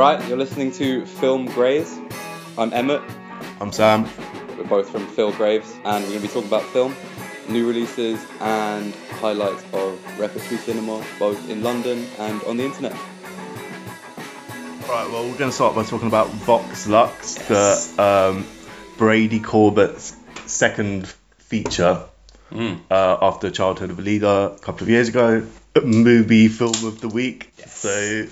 Alright, you're listening to Film Graves. I'm Emmett. I'm Sam. We're both from Phil Graves, and we're going to be talking about film, new releases and highlights of repertory cinema, both in London and on the internet. Alright, well, we're going to start by talking about Vox Lux, yes. Brady Corbett's second feature after Childhood of a Leader a couple of years ago. Movie Film of the Week. Yes. So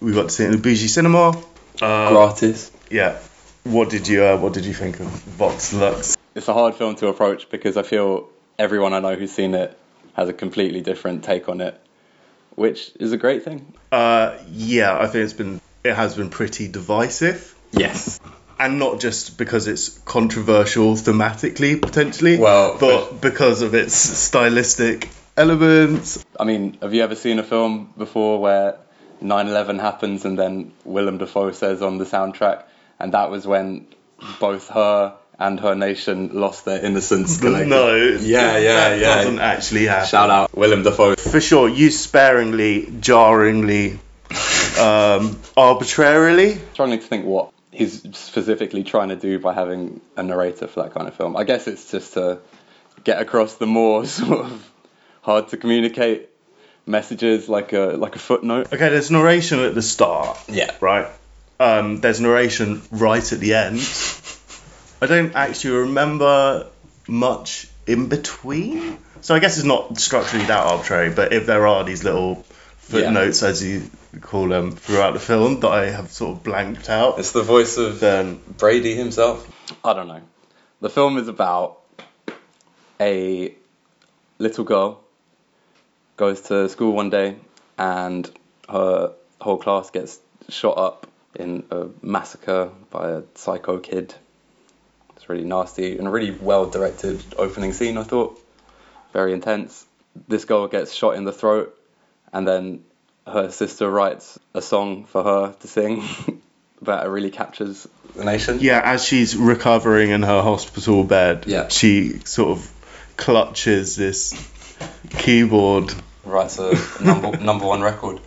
we got to see it in a bougie cinema. Gratis. Yeah. What did you think of Vox Lux? It's a hard film to approach because I feel everyone I know who's seen it has a completely different take on it, which is a great thing. Yeah, I think it has been pretty divisive. Yes. And not just because it's controversial thematically, potentially, but because of its stylistic elements. I mean, have you ever seen a film before where 9/11 happens and then Willem Dafoe says on the soundtrack, and that was when both her and her nation lost their innocence? No. Yeah. Doesn't actually happen. Shout out Willem Dafoe. For sure, used sparingly, jarringly, arbitrarily. Struggling to think what he's specifically trying to do by having a narrator for that kind of film. I guess it's just to get across the more sort of hard to communicate messages, like a footnote. Okay, there's narration at the start. Yeah. Right? There's narration right at the end. I don't actually remember much in between. So I guess it's not structurally that arbitrary, but if there are these little footnotes, as you call them, throughout the film that I have sort of blanked out. It's the voice of Brady himself. I don't know. The film is about a little girl goes to school one day and her whole class gets shot up in a massacre by a psycho kid. It's really nasty and a really well-directed opening scene, I thought. Very intense. This girl gets shot in the throat and then her sister writes a song for her to sing that really captures the nation. Yeah, as she's recovering in her hospital bed, she sort of clutches this keyboard. Right, so number one record.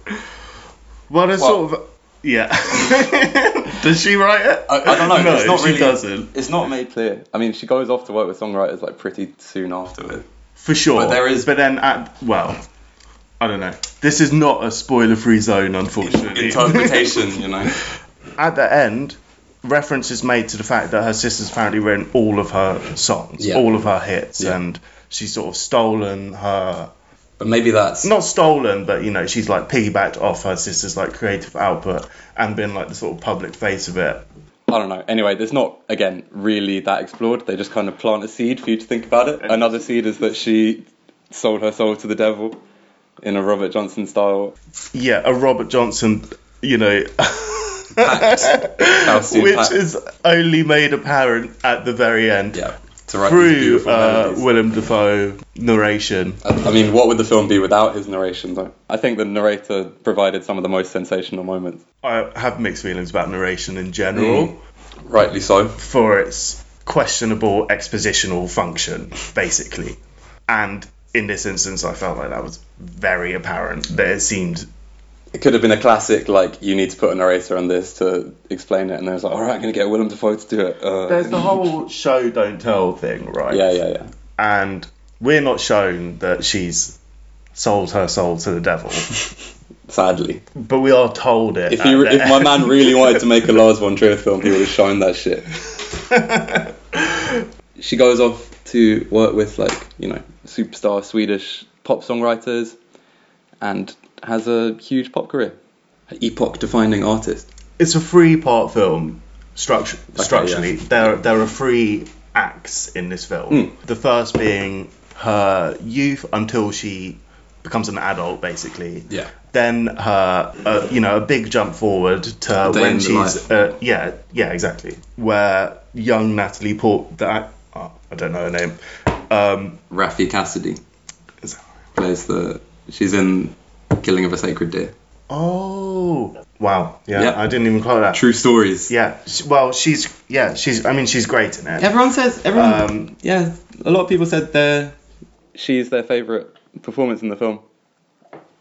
Well, it's sort of... Yeah. Does she write it? I don't know. No, it's not she really, doesn't. It's not made clear. I mean, she goes off to work with songwriters like pretty soon afterward. For sure. But there is... But then at... Well, I don't know. This is not a spoiler-free zone, unfortunately. Interpretation, you know. At the end, reference is made to the fact that her sister's apparently written all of her songs, all of her hits, and... She's sort of stolen her... But maybe that's... Not stolen, but, you know, she's, like, piggybacked off her sister's, like, creative output and been, like, the sort of public face of it. I don't know. Anyway, there's not, again, really that explored. They just kind of plant a seed for you to think about it. Another seed is that she sold her soul to the devil in a Robert Johnson style. Yeah, a Robert Johnson, you know... Which is only made apparent at the very end. Yeah. Through Willem Dafoe narration. I mean, what would the film be without his narration, though? I think the narrator provided some of the most sensational moments. I have mixed feelings about narration in general. Rightly so. For its questionable expositional function, basically. And in this instance, I felt like that was very apparent. That it seemed... It could have been a classic, like, you need to put a narrator on this to explain it, and then it's like, all right, I'm going to get Willem Dafoe to do it. There's the whole show, don't tell thing, right? Yeah. And we're not shown that she's sold her soul to the devil. Sadly. But we are told it. If my man really wanted to make a Lars von Trier film, he would have shown that shit. She goes off to work with, like, you know, superstar Swedish pop songwriters, and... has a huge pop career. An epoch-defining artist. It's a three-part film, structurally. Yes. There are three acts in this film. The first being her youth until she becomes an adult, basically. Yeah. Then her, a big jump forward to when she's... yeah, exactly. Where young Natalie Portman... I don't know her name. Raffey Cassidy. Plays the... She's in... Killing of a Sacred Deer. Oh wow! Yeah, I didn't even call that. True stories. Yeah, well, she's. I mean, she's great in it. Everyone. A lot of people said she's their favourite performance in the film.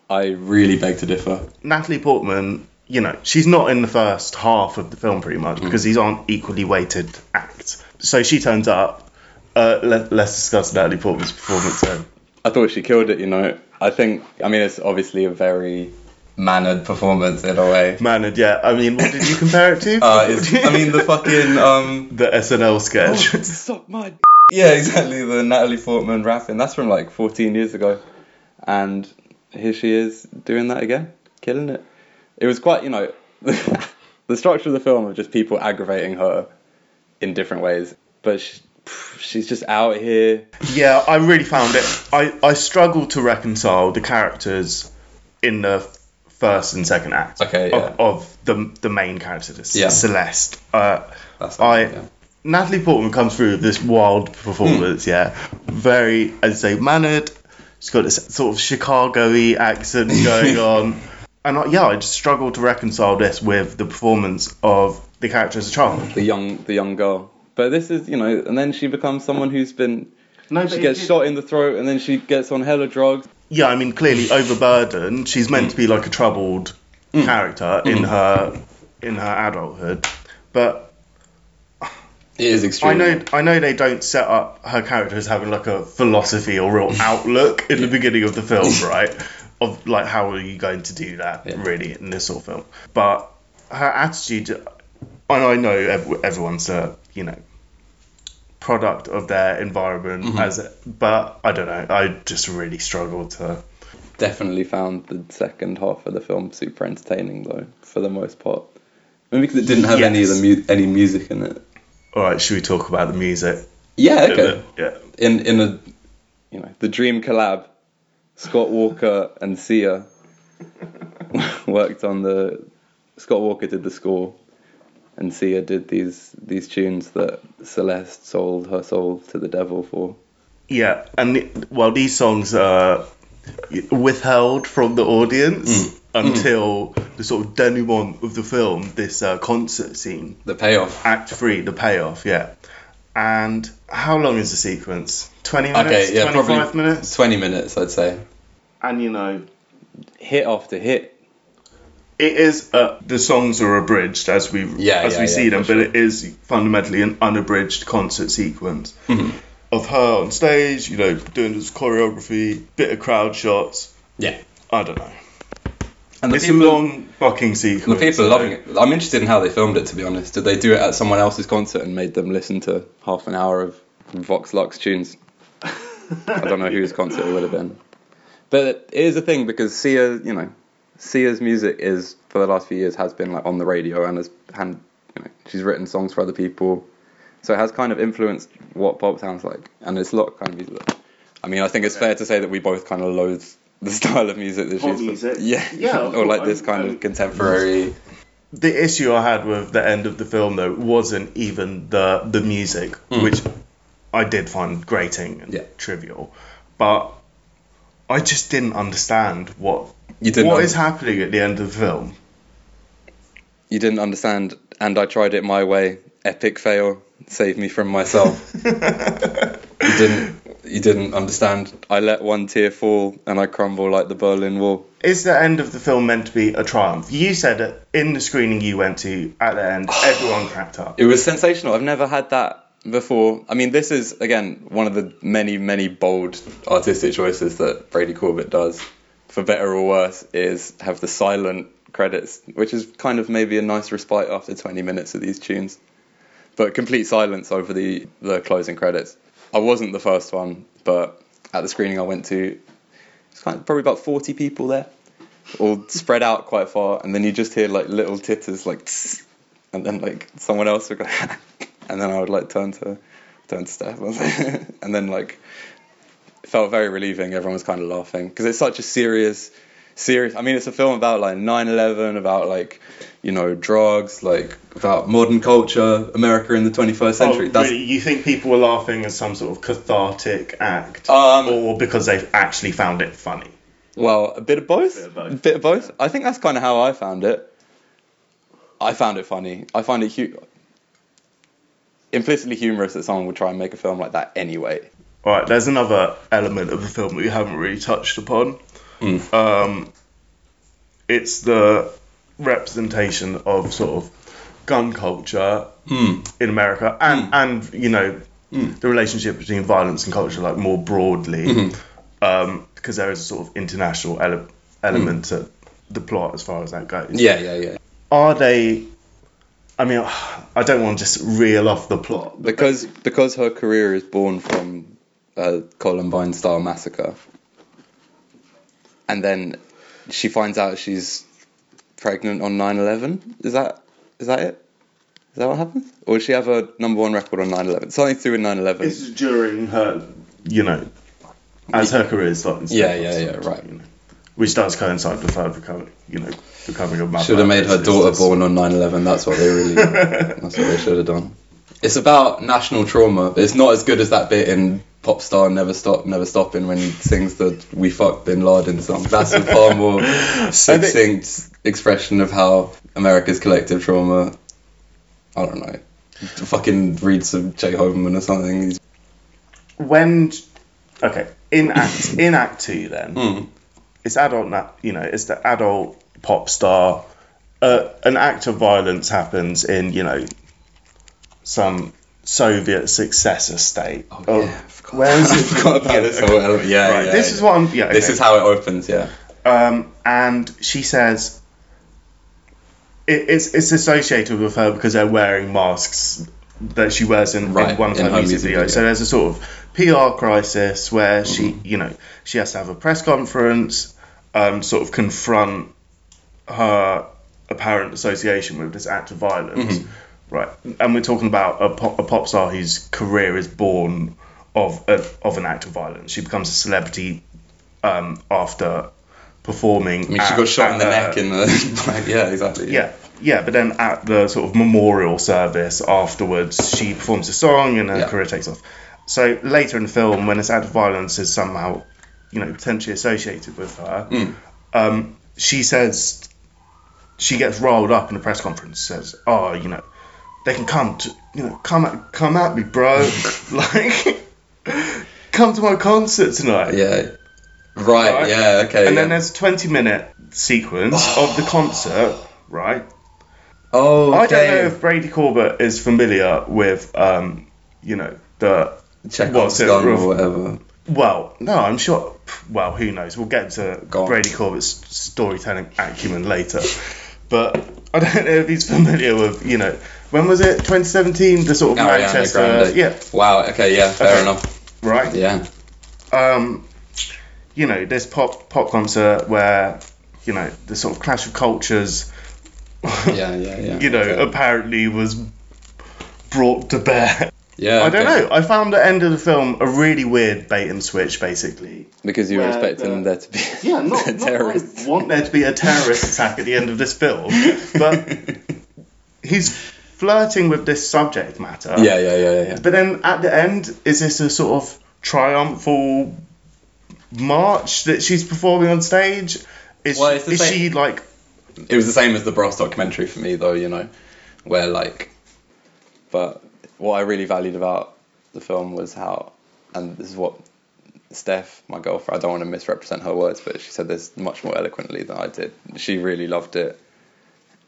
I really beg to differ. Natalie Portman you know, she's not in the first half of the film pretty much because these aren't equally weighted acts. So she turns up. Let's discuss Natalie Portman's performance then. I thought she killed it, you know. I mean, it's obviously a very mannered performance in a way. Mannered, yeah. I mean, what did you compare it to? The fucking... the SNL sketch. Oh, suck my d-. Yeah, exactly. The Natalie Portman rapping. That's from like 14 years ago. And here she is doing that again. Killing it. It was quite, you know... the structure of the film of just people aggravating her in different ways. But she's just out here. Yeah, I really found it. I struggled to reconcile the characters in the first and second act of the main characters, Celeste. Natalie Portman comes through with this wild performance, very, as I say, mannered. She's got this sort of Chicago-y accent going on. And I just struggled to reconcile this with the performance of the character as a child. The young girl. But this is, you know, and then she becomes someone who's been... No, she gets shot in the throat and then she gets on hella drugs. Yeah, I mean, clearly overburdened. She's meant to be like a troubled character in her adulthood. But... it is extreme. I know they don't set up her character as having like a philosophy or real outlook in the beginning of the film, right? Of like, how are you going to do that, really, in this sort of film? But her attitude... and I know everyone's a, you know, product of their environment, but I don't know, I just really struggled to... Definitely found the second half of the film super entertaining, though, for the most part. Maybe because it didn't have any music in it. All right, should we talk about the music? Yeah, okay. In the dream collab, Scott Walker and Sia worked on the... Scott Walker did the score. And Sia did these tunes that Celeste sold her soul to the devil for. Yeah, and these songs are withheld from the audience until the sort of denouement of the film, this concert scene. The payoff. Act 3, the payoff, yeah. And how long is the sequence? 20 minutes? Okay, yeah, 25 minutes? 20 minutes, I'd say. And, you know, hit after hit. It is, the songs are abridged as we see them, but it is fundamentally an unabridged concert sequence of her on stage, you know, doing this choreography, bit of crowd shots. Yeah. I don't know. And it's a long fucking sequence. And the people are loving it. I'm interested in how they filmed it, to be honest. Did they do it at someone else's concert and made them listen to half an hour of Vox Lux tunes? I don't know whose concert it would have been. But it is a thing because Sia, you know... Sia's music is, for the last few years, has been like on the radio and she's written songs for other people, so it has kind of influenced what pop sounds like, and it's a lot of kind of music. I mean, I think it's fair to say that we both kind of loathe the style of music that pop she's music. Or like this kind of contemporary. The issue I had with the end of the film though wasn't even the music, which I did find grating and trivial, but I just didn't understand what is happening at the end of the film. You didn't understand, and I tried it my way. Epic fail. Save me from myself. You didn't understand. I let one tear fall, and I crumble like the Berlin Wall. Is the end of the film meant to be a triumph? You said that in the screening you went to, at the end, everyone cracked up. It was sensational. I've never had that before. I mean, this is, again, one of the many, many bold artistic choices that Brady Corbett does, for better or worse, is have the silent credits, which is kind of maybe a nice respite after 20 minutes of these tunes. But complete silence over the closing credits. I wasn't the first one, but at the screening I went to, it's kind of probably about 40 people there, all spread out quite far, and then you just hear like little titters, like, tss, and then like someone else would go, and then I would like turn to Steph, and then like. It felt very relieving. Everyone was kind of laughing because it's such a serious. I mean, it's a film about like 9/11, about like, you know, drugs, like about modern culture, America in the 21st century. Really? You think people were laughing as some sort of cathartic act, or because they've actually found it funny? Well, a bit of both. I think that's kind of how I found it. I found it funny. I find it implicitly humorous that someone would try and make a film like that anyway. All right, there's another element of the film that we haven't really touched upon. It's the representation of sort of gun culture in America and you know, the relationship between violence and culture, like, more broadly, because there is a sort of international element to the plot as far as that goes. Yeah. Are they... I mean, I don't want to just reel off the plot. Because her career is born from a Columbine-style massacre. And then she finds out she's pregnant on 9/11. Is that it? Is that what happens? Or does she have a number one record on 9/11? Something to do with 9/11. This is during her, you know, as her career is starting to right. You know, which does coincide with her becoming, you know, of mother. Should have made her daughter born on 9/11. That's what they should have done. It's about national trauma. It's not as good as that bit in Popstar Never Stopping when he sings the "We Fucked Bin Laden" song. That's a far more succinct expression of how America's collective trauma. I don't know. Fucking read some Jay Hoberman or something. In Act Two, then it's adult. You know, it's the adult pop star. An act of violence happens in, you know, some Soviet successor state. I forgot about this whole element. This is what I'm. Yeah, okay. This is how it opens. Yeah. And she says. It's associated with her because they're wearing masks that she wears in one of her music videos. Yeah. So there's a sort of PR crisis where she, you know, she has to have a press conference, sort of confront her apparent association with this act of violence, right? And we're talking about a pop star whose career is born of an act of violence. She becomes a celebrity after performing. I mean, she got shot in the neck in the... yeah, exactly. Yeah, but then at the sort of memorial service afterwards, she performs a song and her career takes off. So later in the film, when this act of violence is somehow, you know, potentially associated with her, she says... She gets rolled up in a press conference and says, "Oh, you know, they can come at me, bro. Like, come to my concert tonight." Yeah. Right, yeah, okay. And then there's a 20-minute sequence of the concert, right? Oh, okay. I don't know if Brady Corbett is familiar with, you know, the... Chekhov's gun or whatever. Well, no, I'm sure... Well, who knows? We'll get to Brady Corbett's storytelling acumen later. But I don't know if he's familiar with, you know... When was it? 2017? The sort of Manchester... Grande. Yeah. Wow, okay, yeah, fair enough. Right? Yeah. You know, this pop concert where, you know, the sort of clash of cultures, you know, apparently was brought to bear. Yeah. I don't know. I found the end of the film a really weird bait and switch, basically. Because you were expecting there to be a terrorist. I want there to be a terrorist attack at the end of this film, but he's flirting with this subject matter. Yeah. But then at the end, is this a sort of triumphal... march that she's performing on stage? She like... It was the same as the Brass documentary for me, though, you know, where, like... But what I really valued about the film was how... And this is what Steph, my girlfriend... I don't want to misrepresent her words, but she said this much more eloquently than I did. She really loved it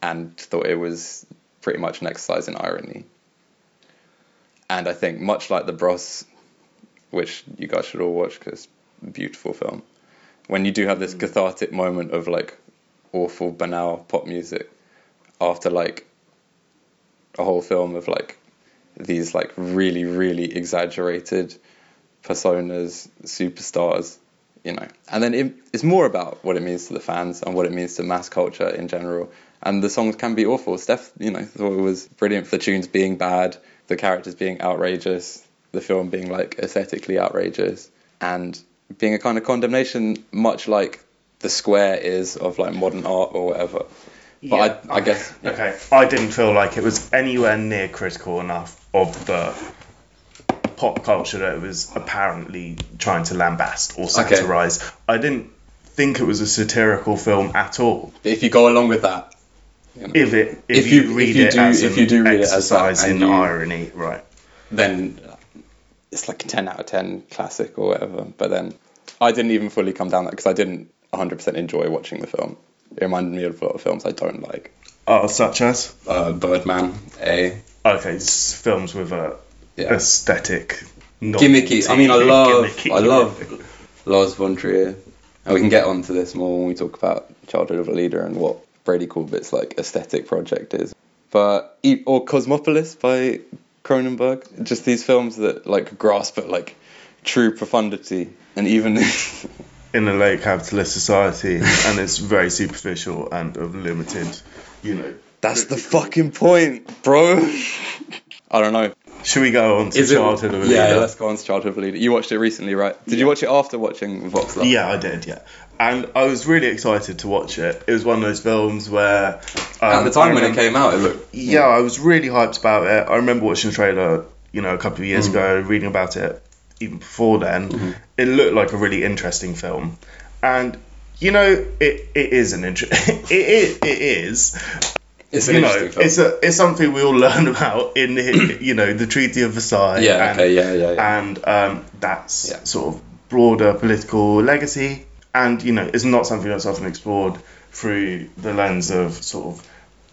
and thought it was pretty much an exercise in irony. And I think, much like the Brass, which you guys should all watch, because... beautiful film, when you do have this cathartic moment of, like, awful banal pop music after, like, a whole film of, like, these, like, really really exaggerated personas, superstars, you know. And then it's more about what it means to the fans and what it means to mass culture in general. And the songs can be awful. Steph, you know, thought it was brilliant for the tunes being bad, the characters being outrageous, the film being, like, aesthetically outrageous, and being a kind of condemnation, much like the Square is of, like, modern art or whatever. But yeah. I guess... Yeah. Okay, I didn't feel like it was anywhere near critical enough of the pop culture that it was apparently trying to lambast or satirise. Okay. I didn't think it was a satirical film at all. If you go along with that... You know, if you do read it as an irony, right. Then... it's like a 10 out of 10 classic or whatever. But then I didn't even fully come down that because I didn't 100% enjoy watching the film. It reminded me of a lot of films I don't like. Oh, such as? Birdman, A. Okay, films with a aesthetic... Gimmicky. I mean, I love Lars von Trier. And we can get onto this more when we talk about Childhood of a Leader and what Brady Corbett's like aesthetic project is. But or Cosmopolis by Cronenberg. Just these films that like grasp at like true profundity, and even in a late capitalist society, and it's very superficial and of limited, you know. That's the fucking point, bro. I don't know. Should we go on to Childhood of a Leader? Yeah, let's go on to Childhood of a Leader. You watched it recently, right? Did you watch it after watching Vox Lux? Yeah, I did, yeah. And I was really excited to watch it. It was one of those films where... at the time when it came out, it looked... Yeah, I was really hyped about it. I remember watching the trailer, you know, a couple of years ago, reading about it even before then. Mm-hmm. It looked like a really interesting film. And, you know, it is. It's you know, film. It's something we all learn about in you know, the Treaty of Versailles. Yeah, and, okay, yeah. And that's sort of broader political legacy, and you know, it's not something that's often explored through the lens of sort of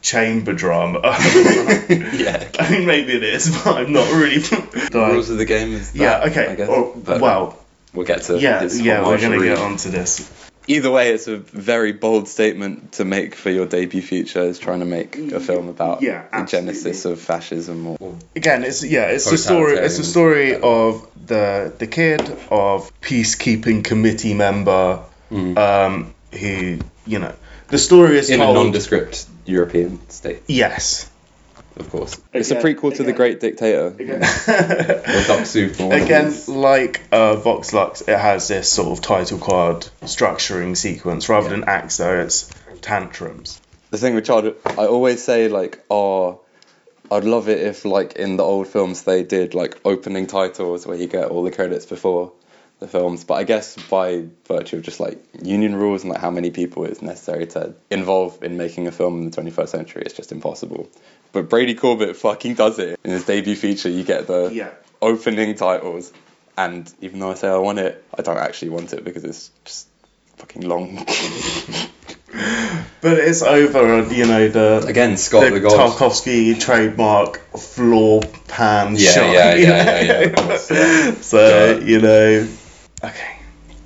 chamber drama. Yeah, I mean maybe it is, but I'm not really. The rules of the game is that, yeah, okay. I guess. Well, we'll get to this. Yeah, we're gonna get onto this. Either way, it's a very bold statement to make for your debut feature, is trying to make a film about the genesis of fascism. Or again, it's the story of the kid, of peacekeeping committee member, who, you know, the story is told in a nondescript European state. Yes. Of course. It's a prequel to The Great Dictator. Or Duck Soup. Again, like Vox Lux, it has this sort of title card structuring sequence. Rather than acts, though, it's tantrums. The thing with Childhood, I always say, like, I'd love it if, like, in the old films they did, like, opening titles where you get all the credits before the films. But I guess by virtue of just, like, union rules and, like, how many people it's necessary to involve in making a film in the 21st century, it's just impossible. But Brady Corbett fucking does it. In his debut feature, you get the opening titles. And even though I say I want it, I don't actually want it because it's just fucking long. But it's over, you know, the Tarkovsky trademark floor pan shot. Yeah. So, you know, okay.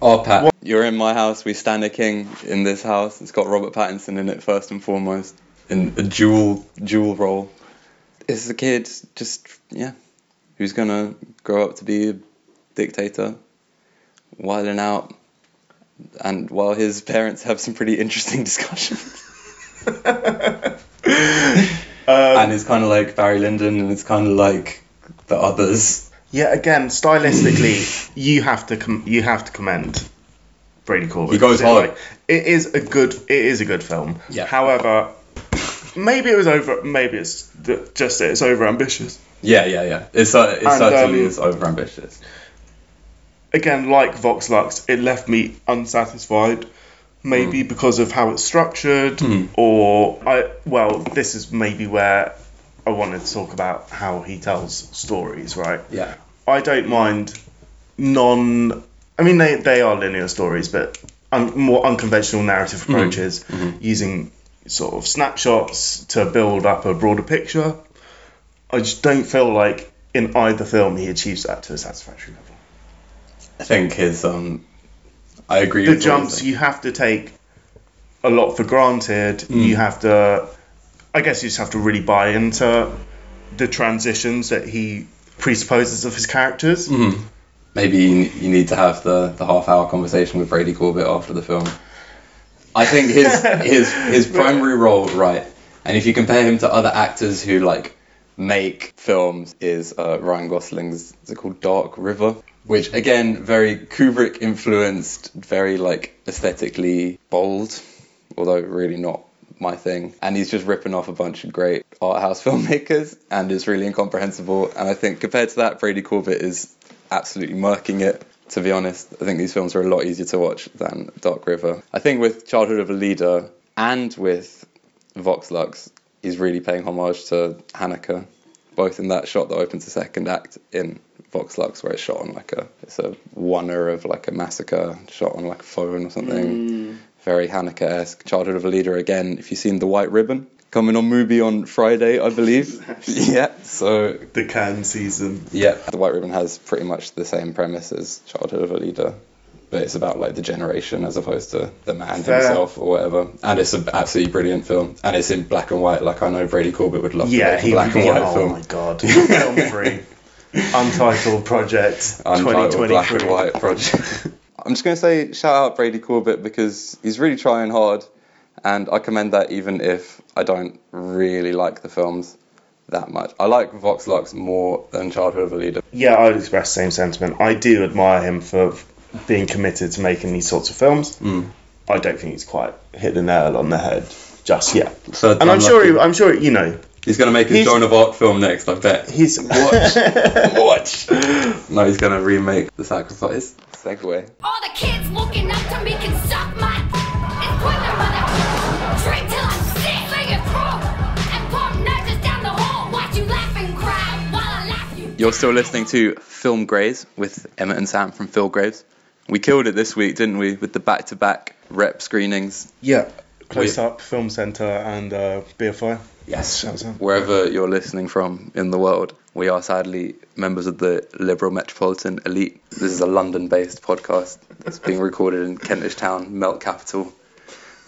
Oh, Pat, you're in my house, we stand a king in this house. It's got Robert Pattinson in it first and foremost. In a dual role. It's a kid who's gonna grow up to be a dictator, wilding out, and while his parents have some pretty interesting discussions. And it's kind of like Barry Lyndon, and it's kind of like the others. Yeah, again, stylistically, you have to commend Brady Corbett. He goes hard. It is a good film. Yeah. However. Maybe it was over. Maybe it's just it's over ambitious. Yeah. It certainly is over ambitious. Again, like Vox Lux, it left me unsatisfied. Maybe because of how it's structured, or this is maybe where I wanted to talk about how he tells stories, right? Yeah. I don't mind they are linear stories, but more unconventional narrative approaches using sort of snapshots to build up a broader picture. I just don't feel like in either film he achieves that to a satisfactory level. I think his I agree with the jumps you have to take a lot for granted. You have to, I guess you just have to really buy into the transitions that he presupposes of his characters. Maybe you need to have the half hour conversation with Brady Corbett after the film. I think his primary role, right, and if you compare him to other actors who, like, make films, is Ryan Gosling's, is it called Dark River? Which, again, very Kubrick-influenced, very, like, aesthetically bold, although really not my thing. And he's just ripping off a bunch of great art house filmmakers, and it's really incomprehensible. And I think compared to that, Brady Corbett is absolutely murking it. To be honest, I think these films are a lot easier to watch than Dark River. I think with Childhood of a Leader and with Vox Lux, he's really paying homage to Hanukkah, both in that shot that opens the second act in Vox Lux, where it's shot on like it's a oneer of like a massacre, shot on like a phone or something. very Hanukkah-esque. Childhood of a Leader again, if you've seen The White Ribbon. Coming on Mubi on Friday, I believe. Yeah, so... The Cannes season. Yeah, The White Ribbon has pretty much the same premise as Childhood of a Leader, but it's about, like, the generation as opposed to the man himself or whatever. And it's an absolutely brilliant film. And it's in black and white. Like, I know Brady Corbett would love to make a black and white film. Oh, my God. Film free. Untitled Project 2023. Black and White Project. I'm just going to say shout out Brady Corbett because he's really trying hard. And I commend that even if I don't really like the films that much. I like Vox Lux more than Childhood of a Leader. Yeah, I would express the same sentiment. I do admire him for being committed to making these sorts of films. Mm. I don't think he's quite hit the nail on the head just yet. So and I'm sure, you know... He's going to make his Joan of Arc film next, I bet. He's... Watch! No, he's going to remake The Sacrifice. Segway. All the kids looking up to me can suck my... and put their mother... Drink till I'm sick! Sing it through! And pop nurses down the hall! Watch you laugh and cry while I laugh you... You're still listening to Film Graves with Emmett and Sam from Phil Graves. We killed it this week, didn't we? With the back-to-back rep screenings. Yeah. Close-Up, Film Centre and BFI. Yes. Wherever you're listening from in the world, we are sadly members of the liberal metropolitan elite. This is a London-based podcast that's being recorded in Kentish Town, Melt Capital,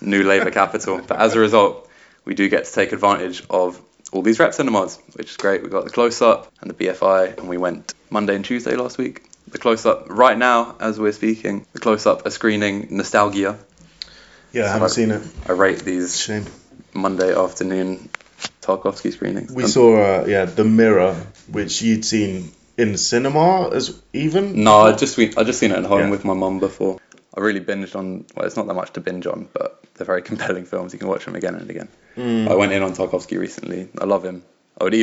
New Labour capital. But as a result, we do get to take advantage of all these rep cinemas, which is great. We got the Close-Up and the BFI, and we went Monday and Tuesday last week. The Close-Up, right now, as we're speaking, the Close-Up are screening Nostalgia. Yeah, I haven't seen it. I rate these shame. Monday afternoon Tarkovsky screenings. We saw, The Mirror, which you'd seen in the cinema as even? No, I just seen it at home with my mum before. I really binged on, well, it's not that much to binge on, but they're very compelling films. You can watch them again and again. Mm. I went in on Tarkovsky recently. I love him. I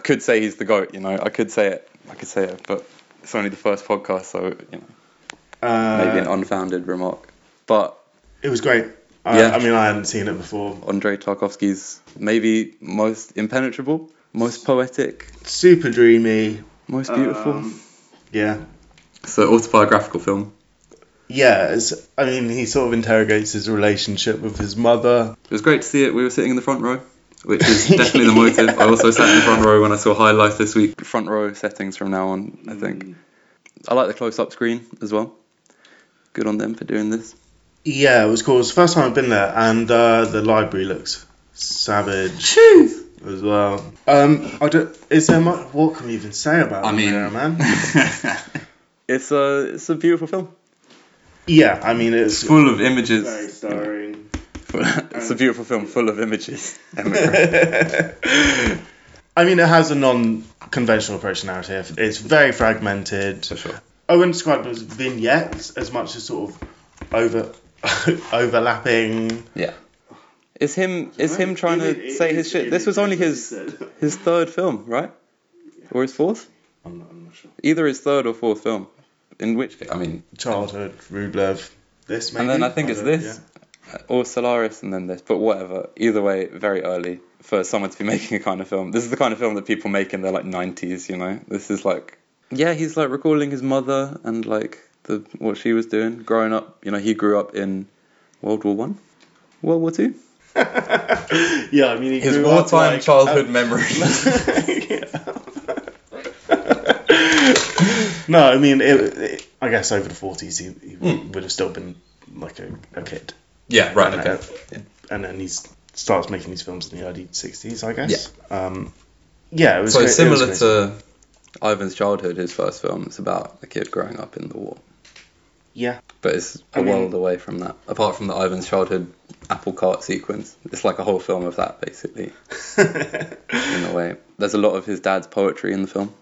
could say he's the GOAT, you know. I could say it, but it's only the first podcast, so, you know, maybe an unfounded remark. But... It was great. I mean, I hadn't seen it before. Andrei Tarkovsky's maybe most impenetrable, most poetic. Super dreamy. Most beautiful. Yeah. So, autobiographical film. Yeah, he sort of interrogates his relationship with his mother. It was great to see it. We were sitting in the front row, which is definitely the motive. I also sat in the front row when I saw High Life this week. Front row settings from now on, I think. I like the close-up screen as well. Good on them for doing this. Yeah, it was cool. It was the first time I've been there, and the library looks savage. Jeez. As well. Is there much? What can we even say about there, man? It's a beautiful film. Yeah, I mean, it's full of images. Very stirring. It's a beautiful film full of images. I mean, it has a non-conventional approach to narrative. It's very fragmented. For sure. I wouldn't describe it as vignettes as much as sort of overlapping. Yeah. Is him trying to say his shit? This was only his third film, right? Yeah. Or his fourth? I'm not sure. Either his third or fourth film. In which case, I mean... Childhood, Rublev, this maybe? And then I think it's this, or Solaris, and then this, but whatever. Either way, very early for someone to be making a kind of film. This is the kind of film that people make in their, like, 90s, you know? This is, like... Yeah, he's, like, recalling his mother and, like, what she was doing, growing up. You know, he grew up in World War I? World War II? Yeah, I mean, he his wartime childhood memories. Yeah. No, I mean, I guess over the 40s, he would have still been like a kid. Yeah, right, and okay. And then he starts making these films in the early 60s, I guess. Yeah, it was so similar to Ivan's Childhood, his first film. It's about a kid growing up in the war. Yeah. But it's world away from that. Apart from the Ivan's Childhood apple cart sequence, it's like a whole film of that, basically, in a way. There's a lot of his dad's poetry in the film.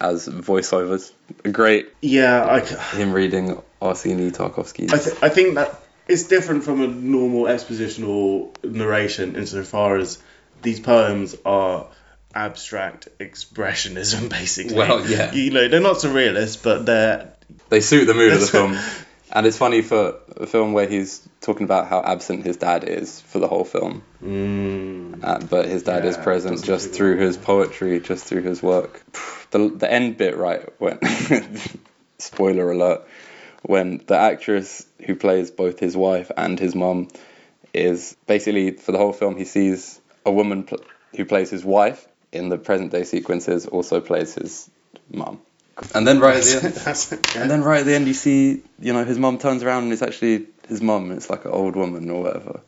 As voiceovers, great. Yeah, him reading Arseny Tarkovsky. I think that it's different from a normal expositional narration insofar as these poems are abstract expressionism, basically. Well, yeah, you know, they're not surrealist, but they suit the mood of the film. And it's funny for a film where he's talking about how absent his dad is for the whole film, but his dad is present just through his poetry, just through his work. The end bit, right? Spoiler alert. when the actress who plays both his wife and his mum is basically, for the whole film, he sees a woman who plays his wife in the present day sequences also plays his mum. And then right at the end, you see, you know, his mum turns around and it's actually his mum. It's like an old woman or whatever.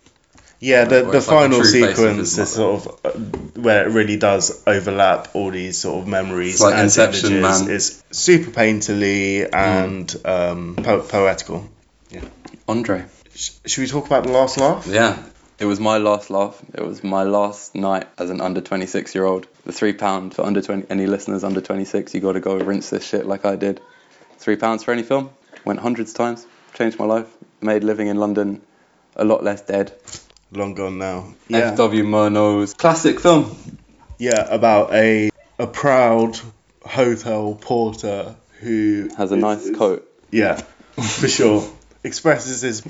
Yeah, the final sequence is sort of where it really does overlap all these sort of memories. It's like and Inception, images. Man. It's super painterly and poetical. Yeah, Andre. Should we talk about The Last Laugh? Yeah. It was my last laugh. It was my last night as an under 26-year-old. The £3 for under 20. Any listeners under 26, you got to go rinse this shit like I did. £3 for any film. Went hundreds of times. Changed my life. Made living in London a lot less dead. Long gone now. Yeah. F.W. Murnau's classic film. Yeah, about a proud hotel porter who has a nice coat. Yeah, for sure. Expresses his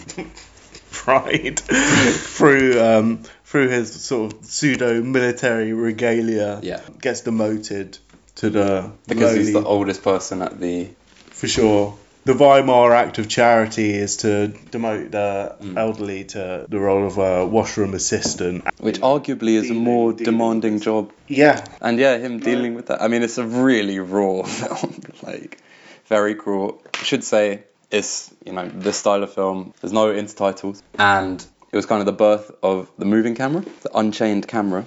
pride through his sort of pseudo military regalia. Yeah, gets demoted to the because he's the oldest person at the. For sure, the Weimar Act of Charity is to demote the elderly to the role of a washroom assistant, which arguably is a more demanding job. Yeah, and yeah, him dealing with that. I mean, it's a really raw film, like very cruel. I should say. It's, you know, this style of film. There's no intertitles. And it was kind of the birth of the moving camera, the unchained camera.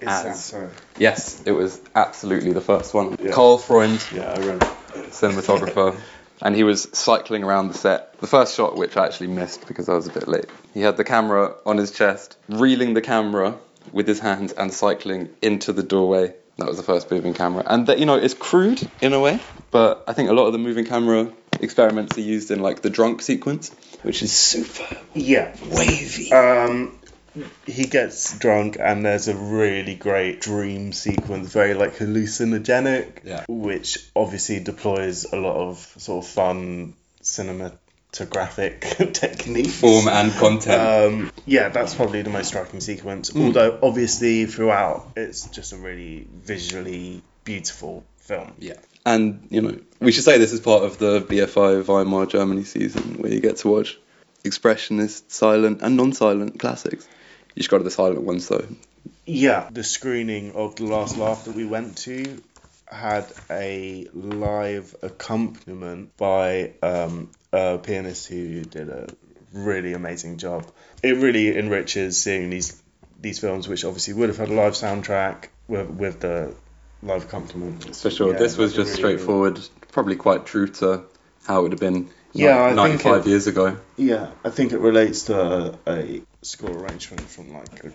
Is that so? Yes, it was absolutely the first one. Yeah. Carl Freund, I remember. Cinematographer, and he was cycling around the set. The first shot, which I actually missed because I was a bit late, he had the camera on his chest, reeling the camera with his hands and cycling into the doorway. That was the first moving camera. And, that, you know, it's crude in a way, but I think a lot of the moving camera experiments are used in like the drunk sequence, which is super wavy. He gets drunk and there's a really great dream sequence, very like hallucinogenic, which obviously deploys a lot of sort of fun cinematographic techniques, form and content. That's probably the most striking sequence, although obviously throughout it's just a really visually beautiful film. And, you know, we should say this is part of the BFI Weimar Germany season, where you get to watch expressionist, silent and non-silent classics. You just go to the silent ones, though. Yeah, the screening of The Last Laugh that we went to had a live accompaniment by a pianist who did a really amazing job. It really enriches seeing these films, which obviously would have had a live soundtrack with the live accompaniment. For sure. This was just really straightforward, probably quite true to how it would have been 95 years ago. Yeah, I think it relates to a score arrangement from like a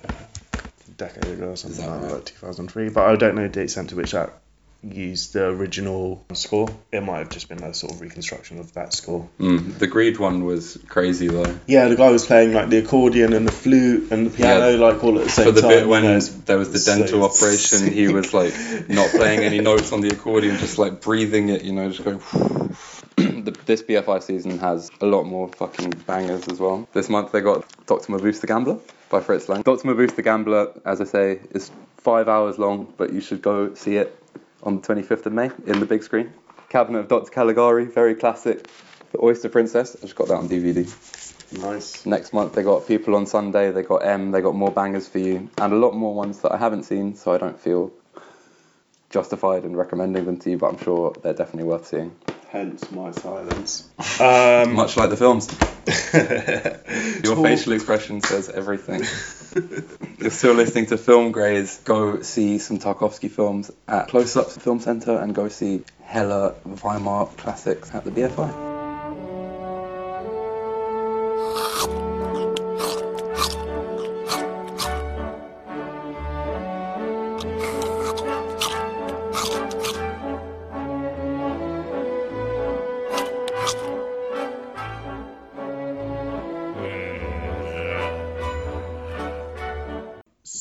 decade ago or something, like 2003, but I don't know the extent to which that used the original score. It might have just been a sort of reconstruction of that score. The Greed one was crazy though. Yeah, the guy was playing like the accordion and the flute and the piano like all at the same time. For the bit when there was the dental operation, sick. He was like not playing any notes on the accordion, just like breathing it, you know, just going. This BFI season has a lot more fucking bangers as well. This month they got Dr. Mabuse the Gambler by Fritz Lang. Dr. Mabuse the Gambler, as I say, is 5 hours long, but you should go see it on the 25th of May in the big screen. Cabinet of Dr. Caligari, very classic. The Oyster Princess, I just got that on DVD. Nice. Next month they got People on Sunday, they got M, they got more bangers for you, and a lot more ones that I haven't seen, so I don't feel justified in recommending them to you, but I'm sure they're definitely worth seeing. Hence my silence. Much like the films. Your facial expression says everything. You're still listening to Film Graves. Go see some Tarkovsky films at Close-Up Film Centre and go see hella Weimar classics at the BFI.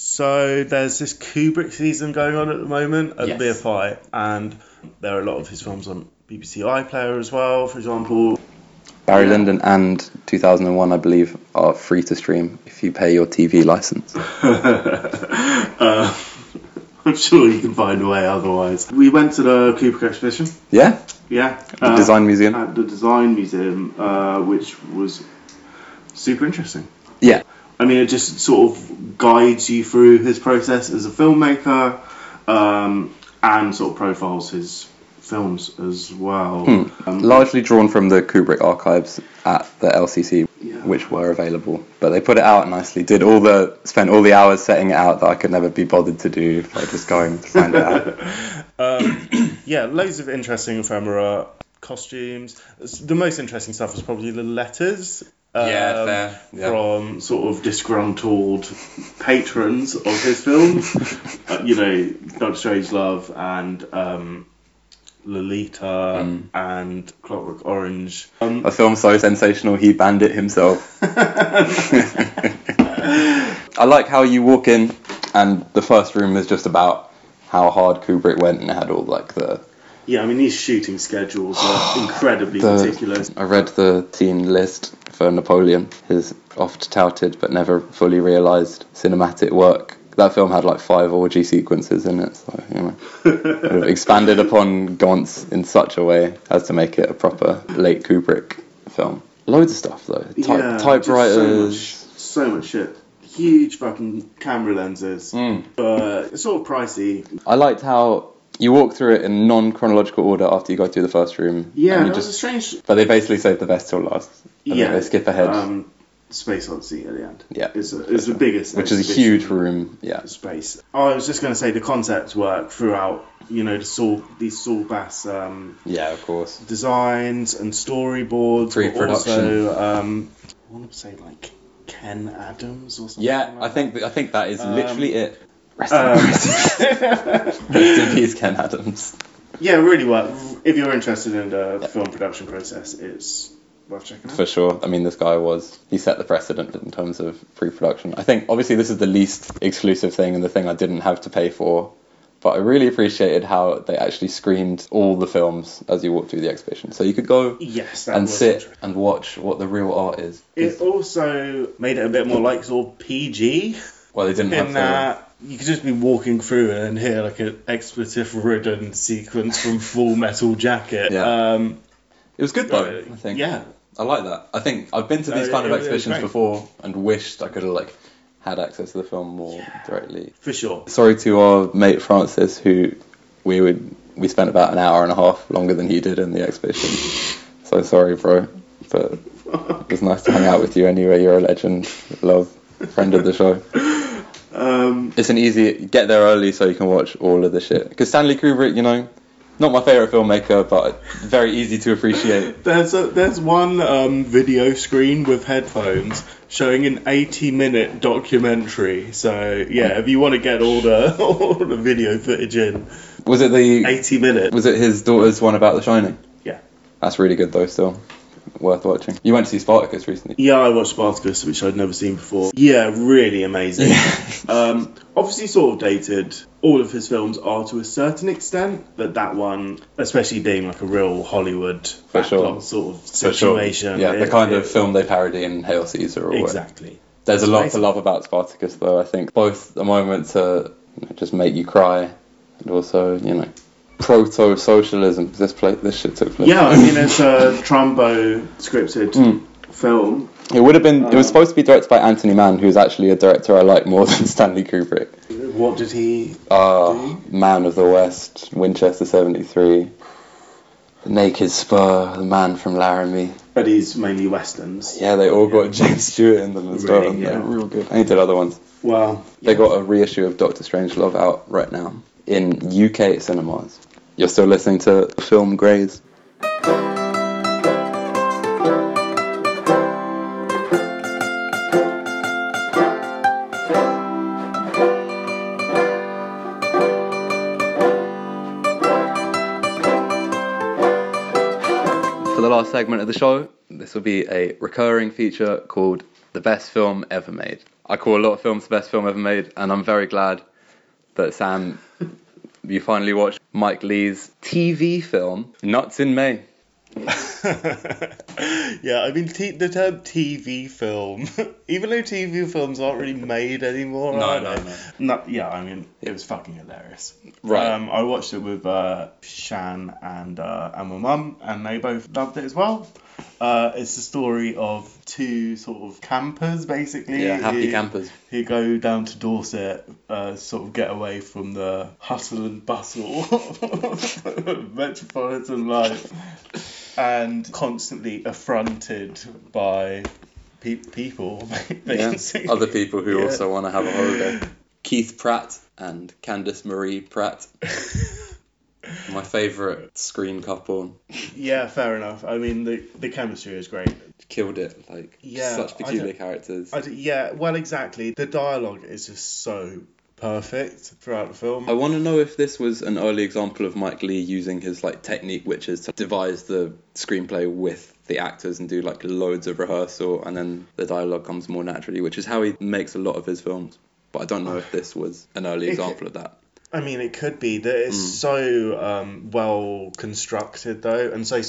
So there's this Kubrick season going on at the moment at BFI, and there are a lot of his films on BBC iPlayer as well, for example. Barry Lyndon and 2001, I believe, are free to stream if you pay your TV licence. I'm sure you can find a way otherwise. We went to the Kubrick exhibition. Yeah? Yeah. The Design Museum. At the Design Museum, which was super interesting. Yeah. I mean, it just sort of guides you through his process as a filmmaker, and sort of profiles his films as well. Largely drawn from the Kubrick archives at the LCC, which were available. But they put it out nicely, spent all the hours setting it out that I could never be bothered to do by just going to find it out. Yeah, loads of interesting ephemera, costumes. The most interesting stuff was probably the letters. From sort of disgruntled patrons of his films, Dr. Strangelove and Lolita and Clockwork Orange. A film so sensational he banned it himself. I like how you walk in and the first room is just about how hard Kubrick went and had all like the... Yeah, I mean, these shooting schedules are incredibly meticulous. I read the teen list for Napoleon, his oft-touted but never fully realised cinematic work. That film had like 5 orgy sequences in it, so, it expanded upon Gaunt's in such a way as to make it a proper late Kubrick film. Loads of stuff, though. Typewriters. So much shit. Huge fucking camera lenses. But it's all pricey. I liked how... You walk through it in non-chronological order after you go through the first room. Yeah, that was a strange... But they basically save the best till last. Yeah. They skip ahead. Space Odyssey at the end. Yeah. Is the biggest... Which is a huge room, yeah. Space. Oh, I was just going to say the concept work throughout, these Saul Bass... of course. ...designs and storyboards. Pre-production. Also, I want to say, like, Ken Adams or something. Yeah, like I think that is literally it. Rest in peace, Ken Adams. Yeah, really well. If you're interested in the film production process, it's worth checking out. For sure. I mean, this guy he set the precedent in terms of pre-production. I think, obviously, this is the least exclusive thing and the thing I didn't have to pay for, but I really appreciated how they actually screened all the films as you walked through the exhibition. So you could go and sit and watch what the real art is. It also made it a bit more like sort of PG. Well, they didn't have that. You could just be walking through and hear like an expletive-ridden sequence from Full Metal Jacket. Yeah. It was good though, I think. Yeah. I like that. I think I've been to these kind of exhibitions before and wished I could have like had access to the film more directly. For sure. Sorry to our mate Francis, who we spent about an hour and a half longer than he did in the exhibition. So sorry, bro. But it was nice to hang out with you anyway. You're a legend. Love. Friend of the show. It's an easy get there early so you can watch all of the shit, because Stanley Kubrick, not my favourite filmmaker, but very easy to appreciate. There's one video screen with headphones showing an 80-minute documentary, so yeah, if you want to get all the video footage in. Was it the 80-minute? Was it his daughter's one about The Shining? Yeah, that's really good though, still worth watching. You went to see Spartacus recently? Yeah, I watched Spartacus, which I'd never seen before. Yeah, really amazing. Obviously sort of dated. All of his films are to a certain extent, but that one, especially being like a real Hollywood backlot sort of situation. Yeah, the kind of film they parody in Hail Caesar. Or exactly. There's a lot to love about Spartacus though, I think. Both a moment to just make you cry and also, proto-socialism. This shit took place. Yeah, I mean, it's a Trumbo-scripted film. It would have been... it was supposed to be directed by Anthony Mann, who's actually a director I like more than Stanley Kubrick. What did he do? Man of the West, Winchester 73, The Naked Spur, The Man from Laramie. But he's mainly Westerns. Yeah, they all got James Stewart in them as well. Really, yeah. They're real good. And he did other ones. Wow. They got a reissue of Dr. Strangelove out right now in UK cinemas. You're still listening to Film Graves. For the last segment of the show, this will be a recurring feature called The Best Film Ever Made. I call a lot of films The Best Film Ever Made, and I'm very glad that Sam... You finally watched Mike Leigh's TV film, Nuts in May. Yeah, I mean, the term TV film, even though TV films aren't really made anymore, No. Yeah, I mean, it was fucking hilarious. Right. I watched it with Shan and my mum, and they both loved it as well. It's the story of two sort of campers, basically. Yeah, campers. Who go down to Dorset, sort of get away from the hustle and bustle of metropolitan life, and constantly affronted by people, basically. Yeah, other people who also want to have a holiday. Keith Pratt and Candice Marie Pratt. My favourite screen couple. Yeah, fair enough. I mean, the chemistry is great. Killed it. Like, such peculiar characters. Well, exactly. The dialogue is just so perfect throughout the film. I want to know if this was an early example of Mike Leigh using his, technique, which is to devise the screenplay with the actors and do, loads of rehearsal, and then the dialogue comes more naturally, which is how he makes a lot of his films. But I don't know if this was an early example of that. I mean, it could be that it's so well constructed, though, and so the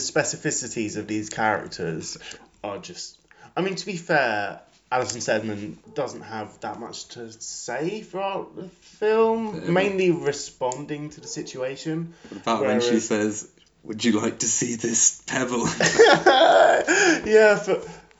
specificities of these characters are just... I mean, to be fair, Alison Sedman doesn't have that much to say throughout the film, mainly responding to the situation. About when she says, "Would you like to see this pebble?"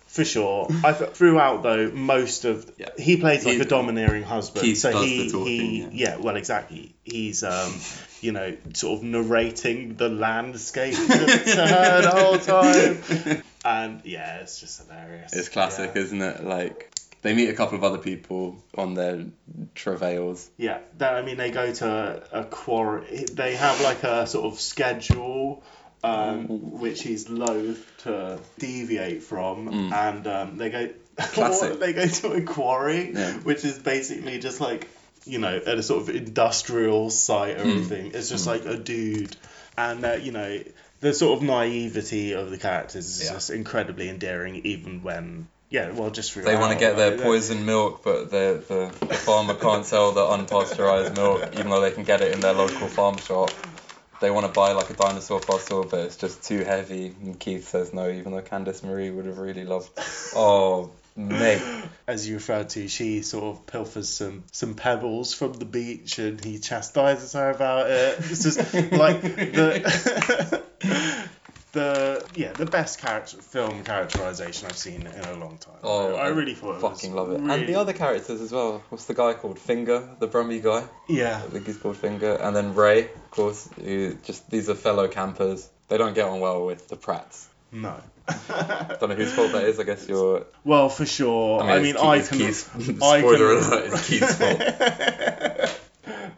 For sure. Throughout, though, most of... Yeah. He plays a domineering husband. Keith so does the talking, well, exactly. He's, sort of narrating the landscape to her the whole time. And, it's just hilarious. It's classic, isn't it? They meet a couple of other people on their travails. Yeah. They go to a quarry. They have, a sort of schedule... which he's loath to deviate from, and they go. Classic. They go to a quarry, which is basically just at a sort of industrial site or anything. It's just a dude, and the sort of naivety of the characters is just incredibly endearing, even when. Yeah, well, just for... They want to get their poison milk, but the farmer can't sell the unpasteurised milk, even though they can get it in their local farm shop. They want to buy a dinosaur fossil, but it's just too heavy. And Keith says no, even though Candice Marie would have really loved... Oh, mate. As you referred to, she sort of pilfers some pebbles from the beach, and he chastises her about it. It's just the best film characterisation I've seen in a long time. Oh, I really thought fucking love it. Really... And the other characters as well. What's the guy called? Finger, the Brumby guy. Yeah. I think he's called Finger. And then Ray, of course. These are fellow campers. They don't get on well with the Pratts. No. Don't know whose fault that is. I guess you're... Well, for sure. Spoiler alert, it's Keith's fault.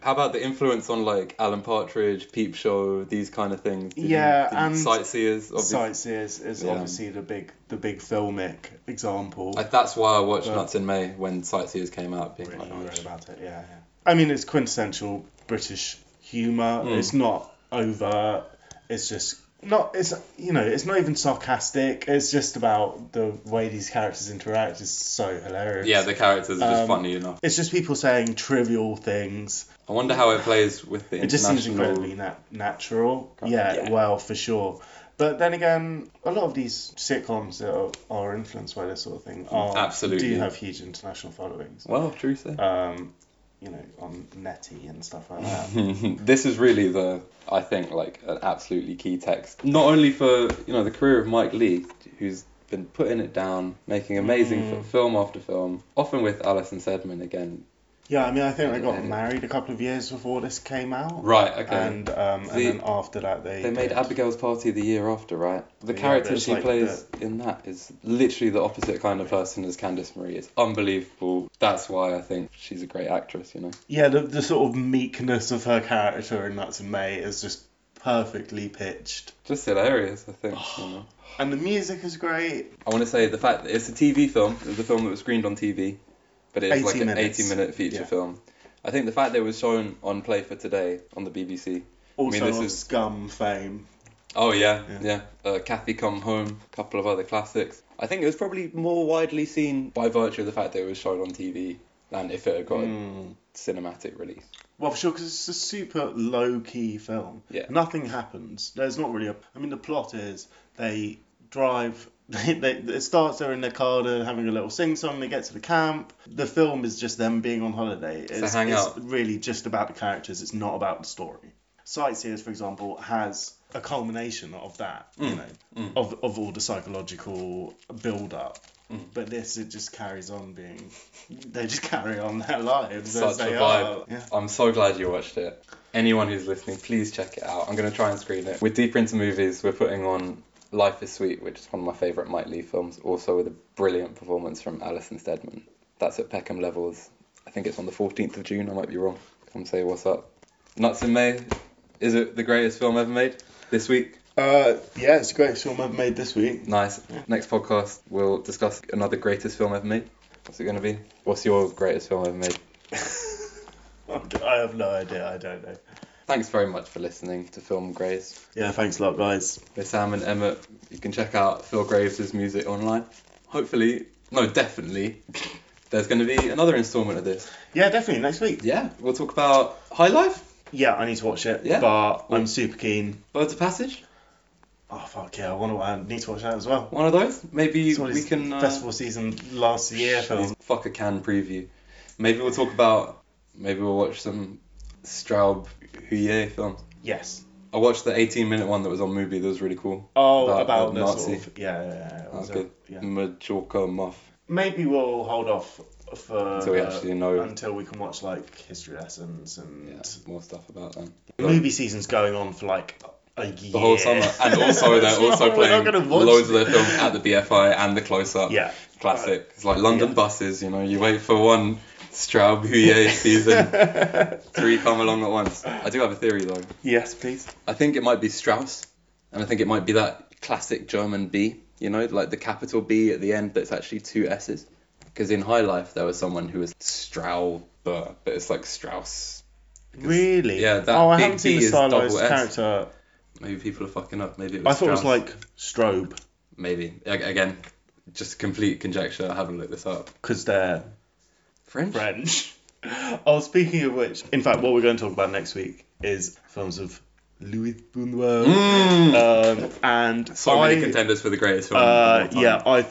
How about the influence on Alan Partridge, Peep Show, these kind of things? And Sightseers. Obviously. Sightseers is obviously the big filmic example. That's why I watched Nuts in May when Sightseers came out. Being really read about it, yeah. I mean, it's quintessential British humour. Mm. It's not overt. It's just not. It's it's not even sarcastic. It's just about the way these characters interact is so hilarious. Yeah, the characters are just funny enough. It's just people saying trivial things. I wonder how it plays with the international... It just seems incredibly natural. Yeah, well, for sure. But then again, a lot of these sitcoms that are influenced by this sort of thing do have huge international followings. Well, true so. On Netty and stuff like that. This is really an absolutely key text. Not only for, the career of Mike Leigh, who's been putting it down, making amazing film after film, often with Alison Sedman again. Yeah, I mean, I think they got married a couple of years before this came out. Right, okay. And then after that, they made Abigail's Party the year after, right? The character she plays in that is literally the opposite kind of person as Candice Marie. It's unbelievable. That's why I think she's a great actress, Yeah, the sort of meekness of her character in Nuts in May is just perfectly pitched. Just hilarious, I think. And the music is great. I want to say the fact that it's a TV film. It was a film that was screened on TV. But it's an 80-minute feature film. I think the fact that it was shown on Play for Today on the BBC. Also Scum fame. Oh, yeah. Kathy Come Home, a couple of other classics. I think it was probably more widely seen by virtue of the fact that it was shown on TV than if it had got a cinematic release. Well, for sure, because it's a super low-key film. Yeah. Nothing happens. There's not really the plot is they drive. It starts there in their car, they're having a little sing-song, they get to the camp. The film is just them being on holiday. It's really just about the characters, it's not about the story. Sightseers, for example, has a culmination of that, of all the psychological build-up. But this, it just carries on being... They just carry on their lives. Such as they a vibe. Are. Yeah. I'm so glad you watched it. Anyone who's listening, please check it out. I'm going to try and screen it. We're deeper into movies. We're putting on Life is Sweet, which is one of my favourite Mike Leigh films, also with a brilliant performance from Alison Steadman. That's at Peckham Levels. I think it's on the 14th of June. I might be wrong. Come say what's up. Nuts in May. Is it the greatest film ever made this week? Yeah, it's the greatest film ever made this week. Nice. Yeah. Next podcast, we'll discuss another greatest film ever made. What's it going to be? What's your greatest film ever made? I have no idea. I don't know. Thanks very much for listening to Film Graves. Yeah, thanks a lot, guys. We're Sam and Emmett. You can check out Phil Graves' music online. Definitely, there's going to be another instalment of this. Yeah, definitely, next week. Yeah, we'll talk about High Life. Yeah, I need to watch it, but I'm super keen. Birds of Passage? Oh, fuck yeah, I need to watch that as well. One of those? Maybe we can... Festival season last year film. Fuck a can preview. Maybe we'll watch some Straub Huyer films. Yes. I watched the 18-minute one that was on Mubi. That was really cool. Oh, about the Nazi. Sort of, yeah. That was good. Yeah. Majorca Muff. Maybe we'll hold off until we actually know. Until we can watch history lessons and more stuff about them. Movie season's going on for a year. The whole summer, and also they're also playing loads of their films at the BFI and the Close-Up. Yeah, classic. It's like London buses. You wait for one Straub Huyer season, three come along at once. I do have a theory though. Yes, please. I think it might be Strauss, and I think it might be that classic German B. The capital B at the end that's actually two S's. Because in High Life, there was someone who was Strauber, but it's like Strauss. Really? Yeah, that I haven't seen the stylized character. Maybe people are fucking up. Maybe it was Strauss. I thought it was Strobe. Maybe. Again, just complete conjecture. I haven't looked this up. Because they're... French. Oh, speaking of which, in fact, what we're going to talk about next week is films of... Louis Buñuel. And many contenders for the greatest film. I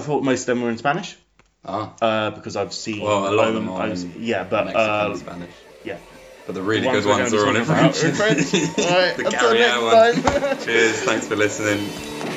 thought most of them were in Spanish. Because I've seen a lot of them are but Mexican and Spanish. Yeah. But the really good ones are all in French. All right, until next time. Cheers, thanks for listening.